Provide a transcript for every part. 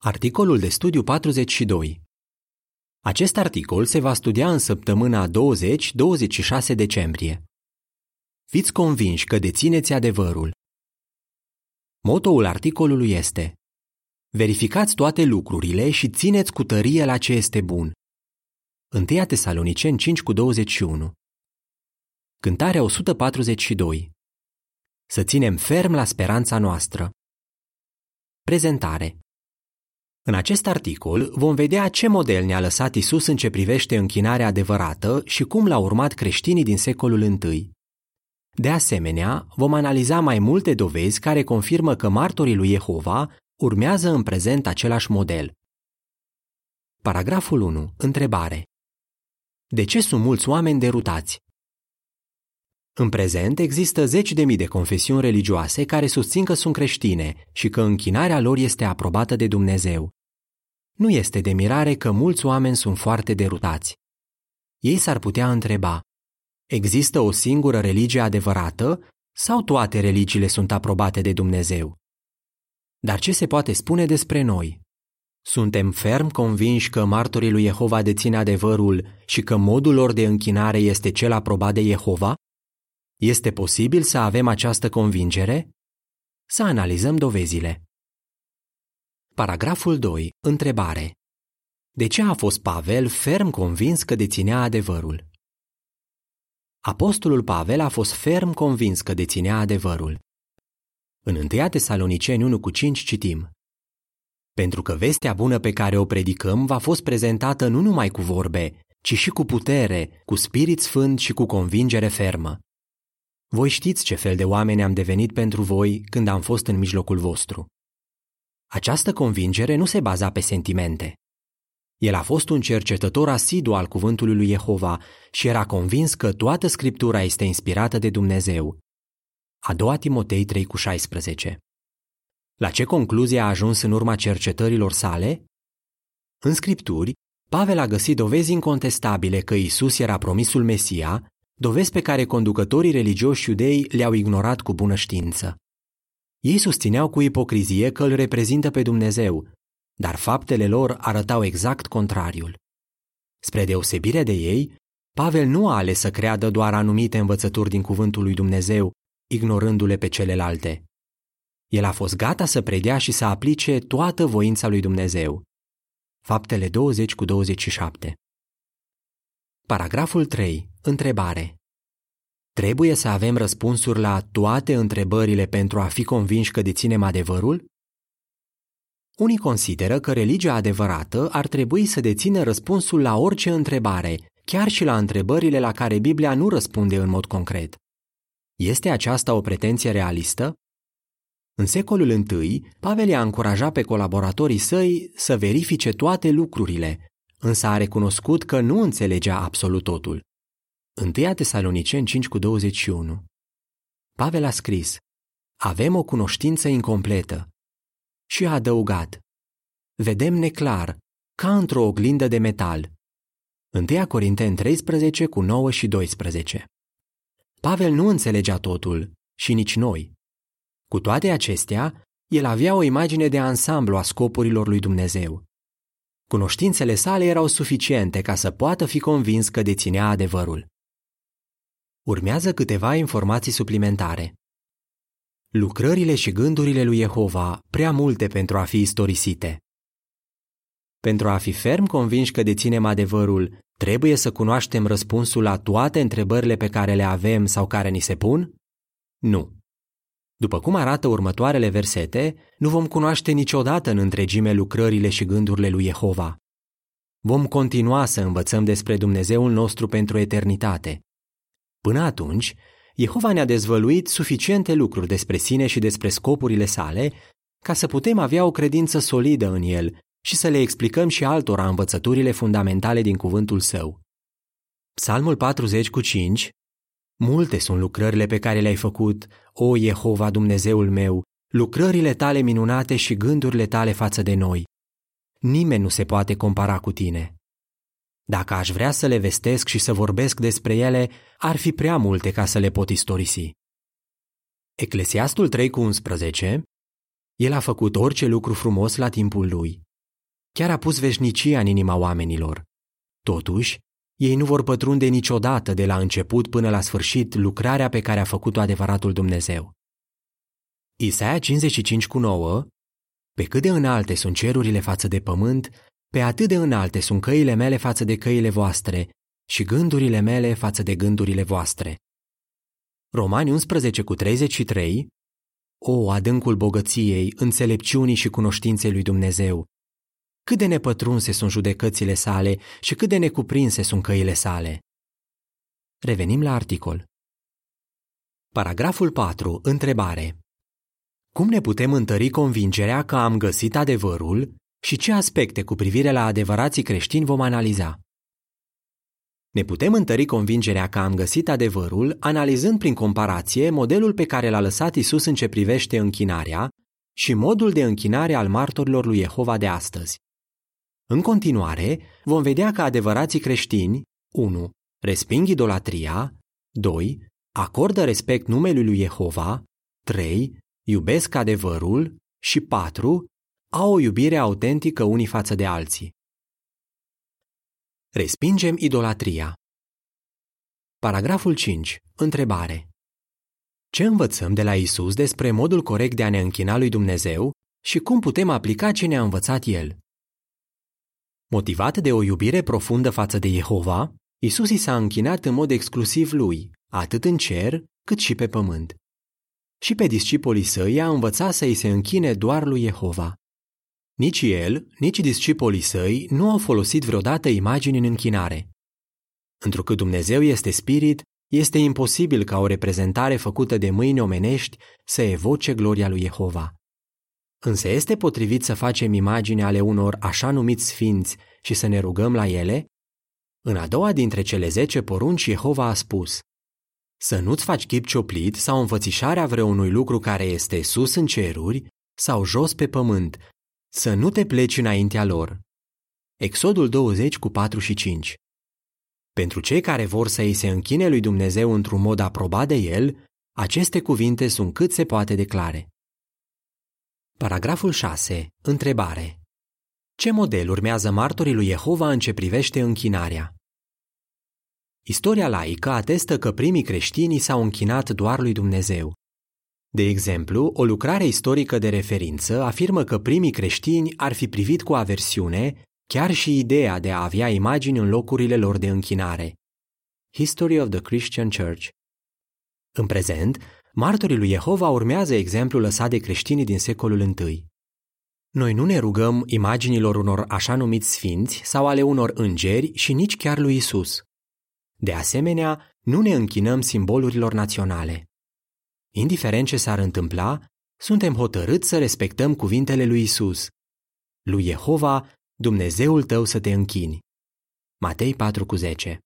Articolul de studiu 42. Acest articol se va studia în săptămâna 20-26 decembrie. Fiți convinși că dețineți adevărul. Motoul articolului este: verificați toate lucrurile și țineți cu tărie la ce este bun. 1 Tesaloniceni 5:21. Cântarea 142. Să ținem ferm la speranța noastră. Prezentare. În acest articol vom vedea ce model ne-a lăsat Isus în ce privește închinarea adevărată și cum l-au urmat creștinii din secolul I. De asemenea, vom analiza mai multe dovezi care confirmă că martorii lui Iehova urmează în prezent același model. Paragraful 1. Întrebare. De ce sunt mulți oameni derutați? În prezent există 10.000 de confesiuni religioase care susțin că sunt creștine și că închinarea lor este aprobată de Dumnezeu. Nu este de mirare că mulți oameni sunt foarte derutați. Ei s-ar putea întreba: există o singură religie adevărată sau toate religiile sunt aprobate de Dumnezeu? Dar ce se poate spune despre noi? Suntem ferm convinși că martorii lui Iehova dețin adevărul și că modul lor de închinare este cel aprobat de Iehova? Este posibil să avem această convingere? Să analizăm dovezile. Paragraful 2. Întrebare. De ce a fost Pavel ferm convins că deținea adevărul? Apostolul Pavel a fost ferm convins că deținea adevărul. În 1 Tesaloniceni 1:5 citim: pentru că vestea bună pe care o predicăm v-a fost prezentată nu numai cu vorbe, ci și cu putere, cu Spirit Sfânt și cu convingere fermă. Voi știți ce fel de oameni am devenit pentru voi când am fost în mijlocul vostru. Această convingere nu se baza pe sentimente. El a fost un cercetător asidu al cuvântului lui Iehova și era convins că toată Scriptura este inspirată de Dumnezeu. A doua Timotei 3:16. La ce concluzie a ajuns în urma cercetărilor sale? În Scripturi, Pavel a găsit dovezi incontestabile că Isus era promisul Mesia, dovezi pe care conducătorii religioși iudei le-au ignorat cu bună știință. Ei susțineau cu ipocrizie că îl reprezintă pe Dumnezeu, dar faptele lor arătau exact contrariul. Spre deosebire de ei, Pavel nu a ales să creadă doar anumite învățături din cuvântul lui Dumnezeu, ignorându-le pe celelalte. El a fost gata să predea și să aplice toată voința lui Dumnezeu. Faptele 20:27. Paragraful 3. Întrebare. Trebuie să avem răspunsuri la toate întrebările pentru a fi convinși că deținem adevărul? Unii consideră că religia adevărată ar trebui să dețină răspunsul la orice întrebare, chiar și la întrebările la care Biblia nu răspunde în mod concret. Este aceasta o pretenție realistă? În secolul I, Pavel i-a încurajat pe colaboratorii săi să verifice toate lucrurile, însă a recunoscut că nu înțelegea absolut totul. 1 Tesaloniceni 5:21. Pavel a scris: avem o cunoștință incompletă. Și a adăugat: vedem neclar, ca într-o oglindă de metal. 1 Corinteni 13:9-12. Pavel nu înțelegea totul și nici noi. Cu toate acestea, el avea o imagine de ansamblu a scopurilor lui Dumnezeu. Cunoștințele sale erau suficiente ca să poată fi convins că deținea adevărul. Urmează câteva informații suplimentare. Lucrările și gândurile lui Iehova, prea multe pentru a fi istorisite. Pentru a fi ferm convinși că deținem adevărul, trebuie să cunoaștem răspunsul la toate întrebările pe care le avem sau care ni se pun? Nu. După cum arată următoarele versete, nu vom cunoaște niciodată în întregime lucrările și gândurile lui Iehova. Vom continua să învățăm despre Dumnezeul nostru pentru eternitate. Până atunci, Iehova ne-a dezvăluit suficiente lucruri despre sine și despre scopurile sale ca să putem avea o credință solidă în el și să le explicăm și altora învățăturile fundamentale din cuvântul său. Psalmul 40:5: multe sunt lucrările pe care le-ai făcut, o Iehova, Dumnezeul meu, lucrările tale minunate și gândurile tale față de noi. Nimeni nu se poate compara cu tine. Dacă aș vrea să le vestesc și să vorbesc despre ele, ar fi prea multe ca să le pot istorisi. Eclesiastul 3:11: el a făcut orice lucru frumos la timpul lui Chiar a pus veșnicia în inima oamenilor. Totuși, ei nu vor pătrunde niciodată de la început până la sfârșit lucrarea pe care a făcut-o adevăratul Dumnezeu. Isaia 55,9: Pe cât de înalte sunt cerurile față de pământ, pe atât de înalte sunt căile mele față de căile voastre și gândurile mele față de gândurile voastre. Romani 11,33: O, adâncul bogăției, înțelepciunii și cunoștinței lui Dumnezeu! Cât de nepătrunse sunt judecățile sale și cât de necuprinse sunt căile sale! Revenim la articol. Paragraful 4. Întrebare. Cum ne putem întări convingerea că am găsit adevărul și ce aspecte cu privire la adevărații creștini vom analiza? Ne putem întări convingerea că am găsit adevărul analizând prin comparație modelul pe care l-a lăsat Isus în ce privește închinarea și modul de închinare al martorilor lui Iehova de astăzi. În continuare, vom vedea că adevărații creștini 1. Resping idolatria 2. Acordă respect numelui lui Iehova 3. Iubesc adevărul și 4. Au o iubire autentică unii față de alții. Respingem idolatria. Paragraful 5. Întrebare. Ce învățăm de la Isus despre modul corect de a ne închina lui Dumnezeu și cum putem aplica ce ne-a învățat El? Motivat de o iubire profundă față de Iehova, Isus i s-a închinat în mod exclusiv Lui, atât în cer cât și pe pământ. Și pe discipolii săi i-a învățat să îi se închine doar lui Iehova. Nici el, nici discipolii săi nu au folosit vreodată imagini în închinare. Întrucât Dumnezeu este spirit, este imposibil ca o reprezentare făcută de mâini omenești să evoce gloria lui Iehova. Însă este potrivit să facem imagini ale unor așa numiți sfinți și să ne rugăm la ele? În a doua dintre cele 10 porunci Iehova a spus: Să nu-ți faci chip cioplit sau înfățișarea vreunui lucru care este sus în ceruri sau jos pe pământ, să nu te pleci înaintea lor. Exodul 20,4-5. Pentru cei care vor să îi se închine lui Dumnezeu într-un mod aprobat de El, aceste cuvinte sunt cât se poate de clare. Paragraful 6. Întrebare. Ce model urmează martorii lui Iehova în ce privește închinarea? Istoria laică atestă că primii creștini s-au închinat doar lui Dumnezeu. De exemplu, o lucrare istorică de referință afirmă că primii creștini ar fi privit cu aversiune chiar și ideea de a avea imagini în locurile lor de închinare. History of the Christian Church. În prezent, martorii lui Iehova urmează exemplul lăsat de creștinii din secolul I. Noi nu ne rugăm imaginilor unor așa numiți sfinți sau ale unor îngeri și nici chiar lui Isus. De asemenea, nu ne închinăm simbolurilor naționale. Indiferent ce s-ar întâmpla, suntem hotărâți să respectăm cuvintele lui Isus: Lui Iehova, Dumnezeul tău să te închini. Matei 4,10.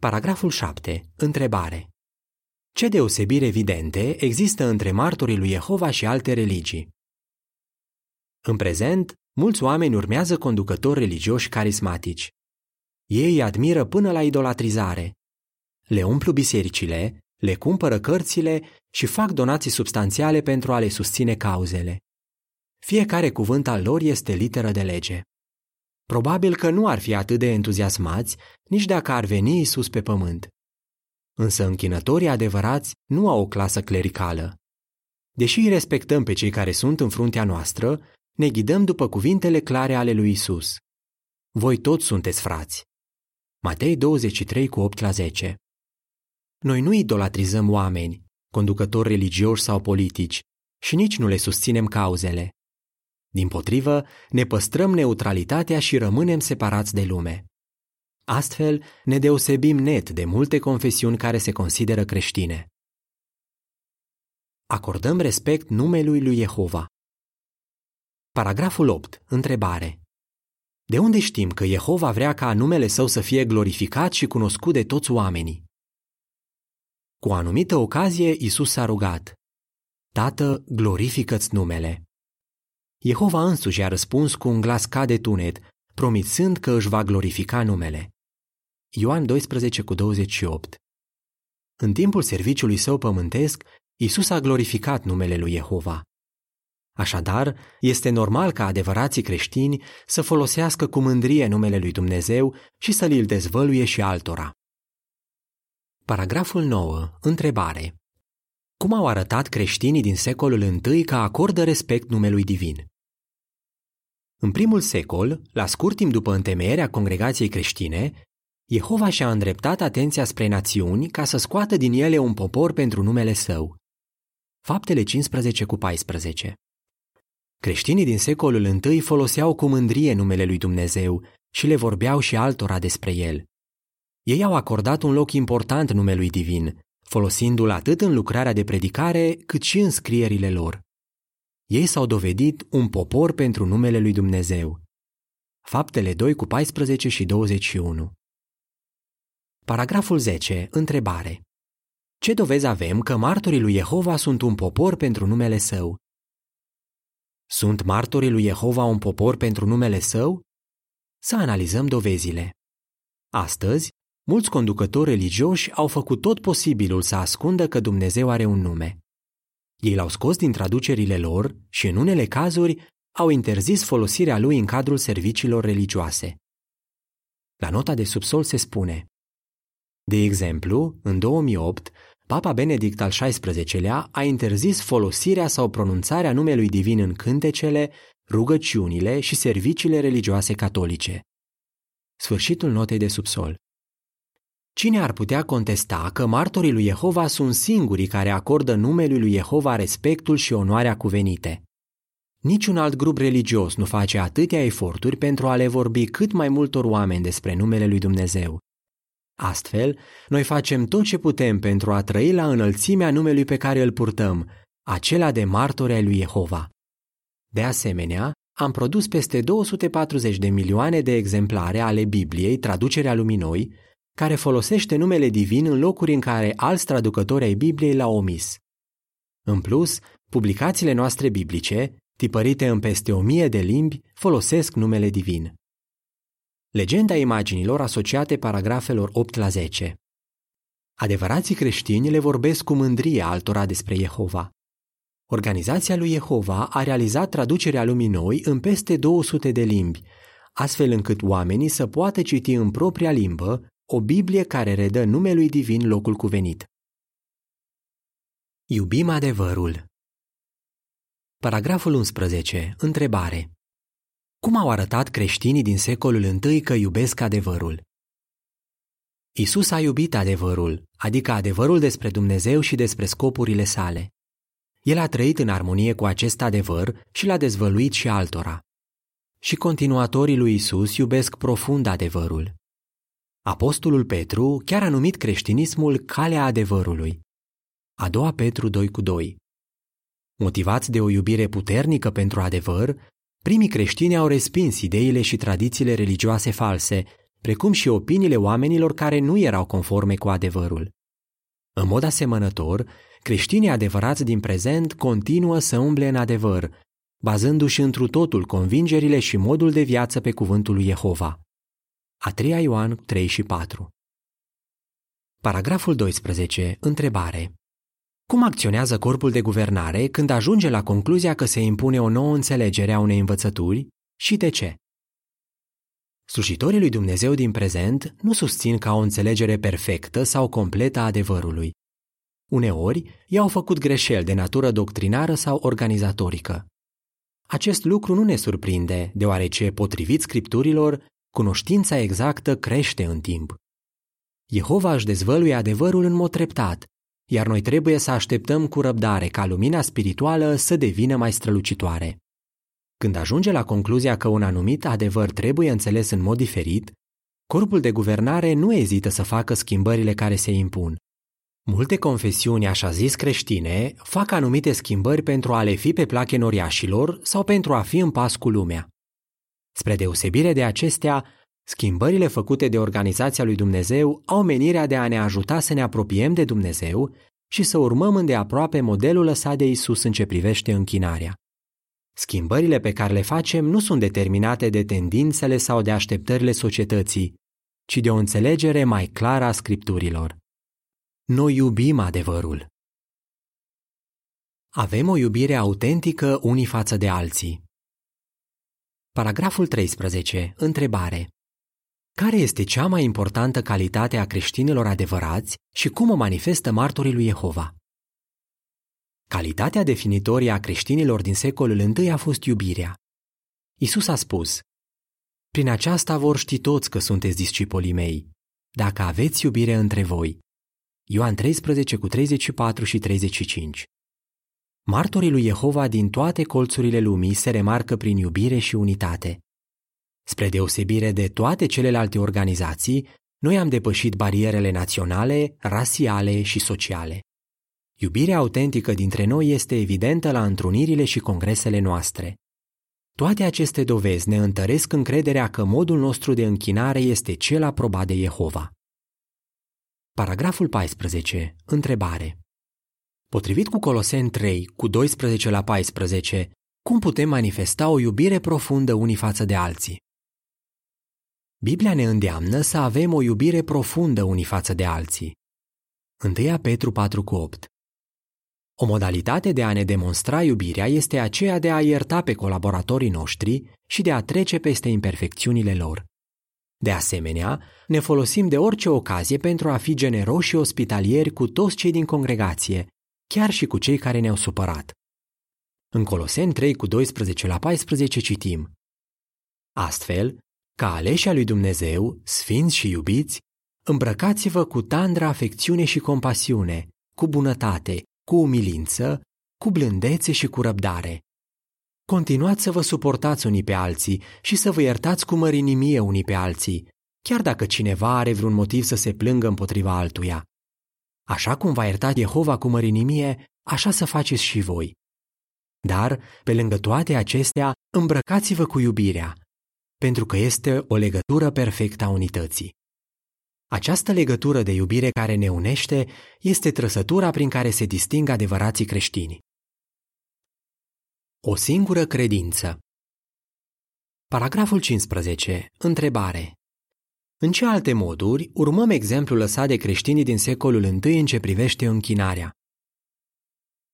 Paragraful 7. Întrebare. Ce deosebiri evidente există între martorii lui Iehova și alte religii? În prezent, mulți oameni urmează conducători religioși carismatici. Ei îi admiră până la idolatrizare. Le umplu bisericile, le cumpără cărțile și fac donații substanțiale pentru a le susține cauzele. Fiecare cuvânt al lor este literă de lege. Probabil că nu ar fi atât de entuziasmați nici dacă ar veni Isus pe pământ. Însă închinătorii adevărați nu au o clasă clericală. Deși îi respectăm pe cei care sunt în fruntea noastră, ne ghidăm după cuvintele clare ale lui Isus: Voi toți sunteți frați. Matei 23,8-10. Noi nu idolatrizăm oameni, conducători religioși sau politici, și nici nu le susținem cauzele. Dimpotrivă, ne păstrăm neutralitatea și rămânem separați de lume. Astfel, ne deosebim net de multe confesiuni care se consideră creștine. Acordăm respect numelui lui Iehova. Paragraful 8. Întrebare. De unde știm că Iehova vrea ca numele său să fie glorificat și cunoscut de toți oamenii? Cu o anumită ocazie, Isus s-a rugat: Tată, glorifică-ți numele. Iehova însuși a răspuns cu un glas ca de tunet, promițând că își va glorifica numele. Ioan 12,28. În timpul serviciului său pământesc, Isus a glorificat numele lui Iehova. Așadar, este normal ca adevărații creștini să folosească cu mândrie numele lui Dumnezeu și să li-l dezvăluie și altora. Paragraful 9. Întrebare. Cum au arătat creștinii din secolul I că acordă respect numelui divin? În primul secol, la scurt timp după întemeierea congregației creștine, Iehova și-a îndreptat atenția spre națiuni ca să scoată din ele un popor pentru numele său. Faptele 15:14. Creștinii din secolul I foloseau cu mândrie numele lui Dumnezeu și le vorbeau și altora despre el. Ei au acordat un loc important numelui divin, folosindu-l atât în lucrarea de predicare, cât și în scrierile lor. Ei s-au dovedit un popor pentru numele lui Dumnezeu. Faptele 2:14 și 21. Paragraful 10. Întrebare. Ce dovezi avem că martorii lui Iehova sunt un popor pentru numele său? Sunt martorii lui Iehova un popor pentru numele său? Să analizăm dovezile. Astăzi, mulți conducători religioși au făcut tot posibilul să ascundă că Dumnezeu are un nume. Ei l-au scos din traducerile lor și, în unele cazuri, au interzis folosirea lui în cadrul serviciilor religioase. La nota de subsol se spune: de exemplu, în 2008, Papa Benedict al XVI-lea a interzis folosirea sau pronunțarea numelui divin în cântecele, rugăciunile și serviciile religioase catolice. Sfârșitul notei de subsol. Cine ar putea contesta că martorii lui Iehova sunt singurii care acordă numelui lui Iehova respectul și onoarea cuvenite? Niciun alt grup religios nu face atâtea eforturi pentru a le vorbi cât mai multor oameni despre numele lui Dumnezeu. Astfel, noi facem tot ce putem pentru a trăi la înălțimea numelui pe care îl purtăm, acela de martori ai lui Iehova. De asemenea, am produs peste 240 de milioane de exemplare ale Bibliei, traducerea Luminoi, care folosește numele divin în locuri în care alți traducători ai Bibliei l-au omis. În plus, publicațiile noastre biblice, tipărite în peste 1000 de limbi, folosesc numele divin. Legenda imaginilor asociate paragrafelor 8 la 10. Adevărații creștini le vorbesc cu mândrie altora despre Iehova. Organizația lui Iehova a realizat traducerea Luminoi în peste 200 de limbi, astfel încât oamenii să poată citi în propria limbă o Biblie care redă numelui divin locul cuvenit. Iubim adevărul. Paragraful 11. Întrebare. Cum au arătat creștinii din secolul I că iubesc adevărul? Isus a iubit adevărul, adică adevărul despre Dumnezeu și despre scopurile sale. El a trăit în armonie cu acest adevăr și l-a dezvăluit și altora. Și continuatorii lui Isus iubesc profund adevărul. Apostolul Petru chiar a numit creștinismul Calea Adevărului. A doua Petru 2:2. Motivați de o iubire puternică pentru adevăr, primii creștini au respins ideile și tradițiile religioase false, precum și opiniile oamenilor care nu erau conforme cu adevărul. În mod asemănător, creștinii adevărați din prezent continuă să umble în adevăr, bazându-și întru totul convingerile și modul de viață pe cuvântul lui Iehova. A 3 Ioan 3 și 4. Paragraful 12. Întrebare. Cum acționează corpul de guvernare când ajunge la concluzia că se impune o nouă înțelegere a unei învățături și de ce? Slujitorii lui Dumnezeu din prezent nu susțin că au o înțelegere perfectă sau completă a adevărului. Uneori, ei au făcut greșeli de natură doctrinară sau organizatorică. Acest lucru nu ne surprinde, deoarece, potrivit scripturilor, cunoștința exactă crește în timp. Iehova își dezvăluie adevărul în mod treptat, iar noi trebuie să așteptăm cu răbdare ca lumina spirituală să devină mai strălucitoare. Când ajunge la concluzia că un anumit adevăr trebuie înțeles în mod diferit, corpul de guvernare nu ezită să facă schimbările care se impun. Multe confesiuni așa zis creștine fac anumite schimbări pentru a le fi pe plac enoriașilor sau pentru a fi în pas cu lumea. Spre deosebire de acestea, schimbările făcute de Organizația lui Dumnezeu au menirea de a ne ajuta să ne apropiem de Dumnezeu și să urmăm îndeaproape modelul lăsat de Isus în ce privește închinarea. Schimbările pe care le facem nu sunt determinate de tendințele sau de așteptările societății, ci de o înțelegere mai clară a Scripturilor. Noi iubim adevărul. Avem o iubire autentică unii față de alții. Paragraful 13. Întrebare. Care este cea mai importantă calitate a creștinilor adevărați și cum o manifestă martorii lui Iehova? Calitatea definitorie a creștinilor din secolul I a fost iubirea. Isus a spus: prin aceasta vor ști toți că sunteți discipolii mei, dacă aveți iubire între voi. Ioan 13:34-35. Martorii lui Iehova din toate colțurile lumii se remarcă prin iubire și unitate. Spre deosebire de toate celelalte organizații, noi am depășit barierele naționale, rasiale și sociale. Iubirea autentică dintre noi este evidentă la întrunirile și congresele noastre. Toate aceste dovezi ne întăresc încrederea că modul nostru de închinare este cel aprobat de Iehova. Paragraful 14. Întrebare. Potrivit cu Coloseni 3:12-14, cum putem manifesta o iubire profundă unii față de alții? Biblia ne îndeamnă să avem o iubire profundă unii față de alții. 1 Petru 4:8. O modalitate de a ne demonstra iubirea este aceea de a ierta pe colaboratorii noștri și de a trece peste imperfecțiunile lor. De asemenea, ne folosim de orice ocazie pentru a fi generoși și ospitalieri cu toți cei din congregație, chiar și cu cei care ne-au supărat. În Coloseni 3:12-14 citim: astfel, ca aleși ai lui Dumnezeu, sfinți și iubiți, îmbrăcați-vă cu tandră afecțiune și compasiune, cu bunătate, cu umilință, cu blândețe și cu răbdare. Continuați să vă suportați unii pe alții și să vă iertați cu mărinimie unii pe alții, chiar dacă cineva are vreun motiv să se plângă împotriva altuia. Așa cum v-a iertat Iehova cu mărinimie, așa să faceți și voi. Dar, pe lângă toate acestea, îmbrăcați-vă cu iubirea, pentru că este o legătură perfectă a unității. Această legătură de iubire care ne unește este trăsătura prin care se disting adevărații creștini. O singură credință. Paragraful 15. Întrebare. În ce alte moduri urmăm exemplul lăsat de creștinii din secolul I în ce privește închinarea?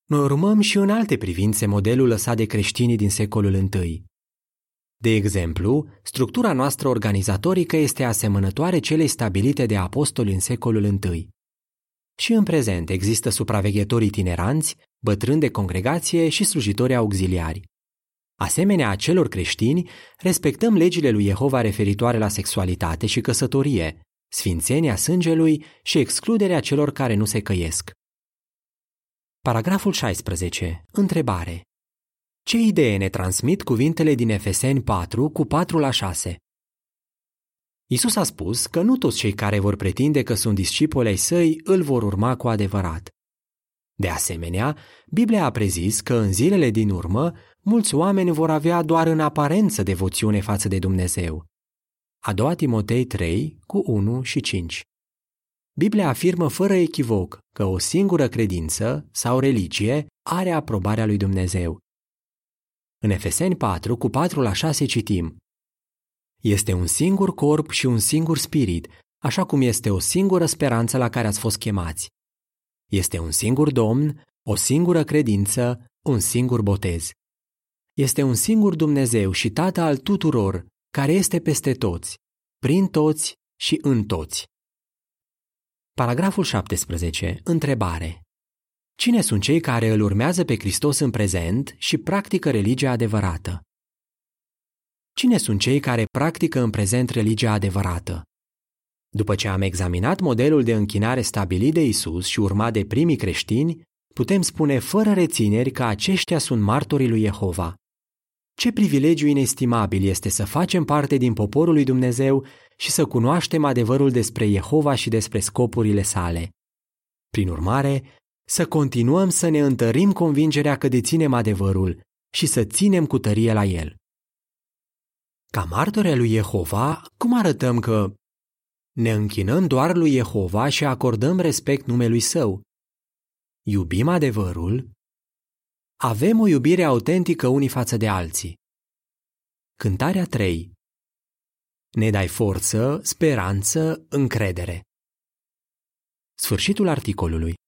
Noi urmăm și în alte privințe modelul lăsat de creștinii din secolul I. De exemplu, structura noastră organizatorică este asemănătoare celei stabilite de apostoli în secolul I. Și în prezent există supraveghetori itineranți, bătrâni de congregație și slujitori auxiliari. Asemenea celor creștini, respectăm legile lui Iehova referitoare la sexualitate și căsătorie, sfințenia sângelui și excluderea celor care nu se căiesc. Paragraful 16. Întrebare. Ce idee ne transmit cuvintele din Efeseni 4:4-6? Isus a spus că nu toți cei care vor pretinde că sunt discipoli ai săi îl vor urma cu adevărat. De asemenea, Biblia a prezis că în zilele din urmă, mulți oameni vor avea doar în aparență devoțiune față de Dumnezeu. A doua Timotei 3:1-5. Biblia afirmă fără echivoc că o singură credință sau religie are aprobarea lui Dumnezeu. În Efeseni 4:4-6 citim: este un singur corp și un singur spirit, așa cum este o singură speranță la care ați fost chemați. Este un singur Domn, o singură credință, un singur botez. Este un singur Dumnezeu și Tată al tuturor, care este peste toți, prin toți și în toți. Paragraful 17. Întrebare. Cine sunt cei care îl urmează pe Hristos în prezent și practică religia adevărată? Cine sunt cei care practică în prezent religia adevărată? După ce am examinat modelul de închinare stabilit de Isus și urmat de primii creștini, putem spune fără rețineri că aceștia sunt martorii lui Iehova. Ce privilegiu inestimabil este să facem parte din poporul lui Dumnezeu și să cunoaștem adevărul despre Iehova și despre scopurile sale. Prin urmare, să continuăm să ne întărim convingerea că deținem adevărul și să ținem cu tărie la el. Ca martori ai lui Iehova, cum arătăm că ne închinăm doar lui Iehova și acordăm respect numelui său? Iubim adevărul? Avem o iubire autentică unii față de alții. Cântarea 3. Ne dai forță, speranță, încredere. Sfârșitul articolului.